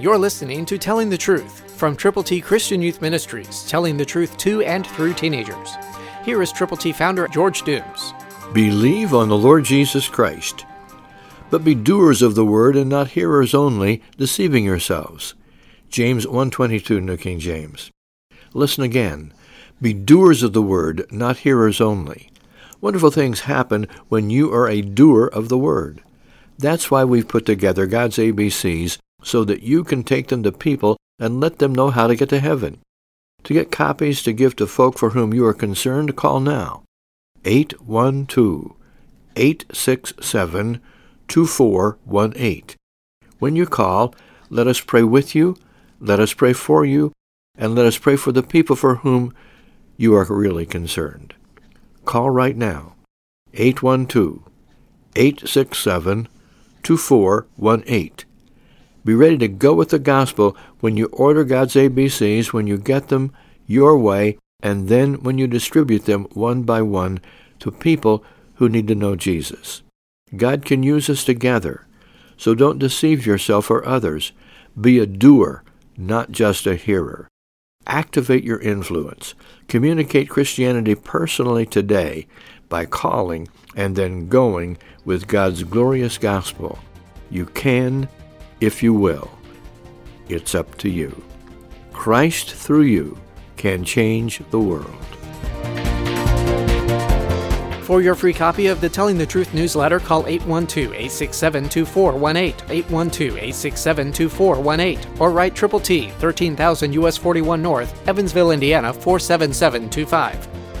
You're listening to Telling the Truth from Triple T Christian Youth Ministries, telling the truth to and through teenagers. Here is Triple T founder George Dooms. Believe on the Lord Jesus Christ, but be doers of the word and not hearers only, deceiving yourselves. James 1:22, New King James. Listen again. Be doers of the word, not hearers only. Wonderful things happen when you are a doer of the word. That's why we've put together God's ABCs, so that you can take them to people and let them know how to get to heaven. To get copies to give to folk for whom you are concerned, call now. 812-867-2418. When you call, let us pray with you, let us pray for you, and let us pray for the people for whom you are really concerned. Call right now, 812-867-2418. Be ready to go with the gospel when you order God's ABCs, when you get them your way, and then when you distribute them one by one to people who need to know Jesus. God can use us together, so don't deceive yourself or others. Be a doer, not just a hearer. Activate your influence. Communicate Christianity personally today by calling and then going with God's glorious gospel. You can, if you will. It's up to you. Christ through you can change the world. For your free copy of the Telling the Truth newsletter, call 812-867-2418, 812-867-2418, or write Triple T, 13,000 U.S. 41 North, Evansville, Indiana, 47725.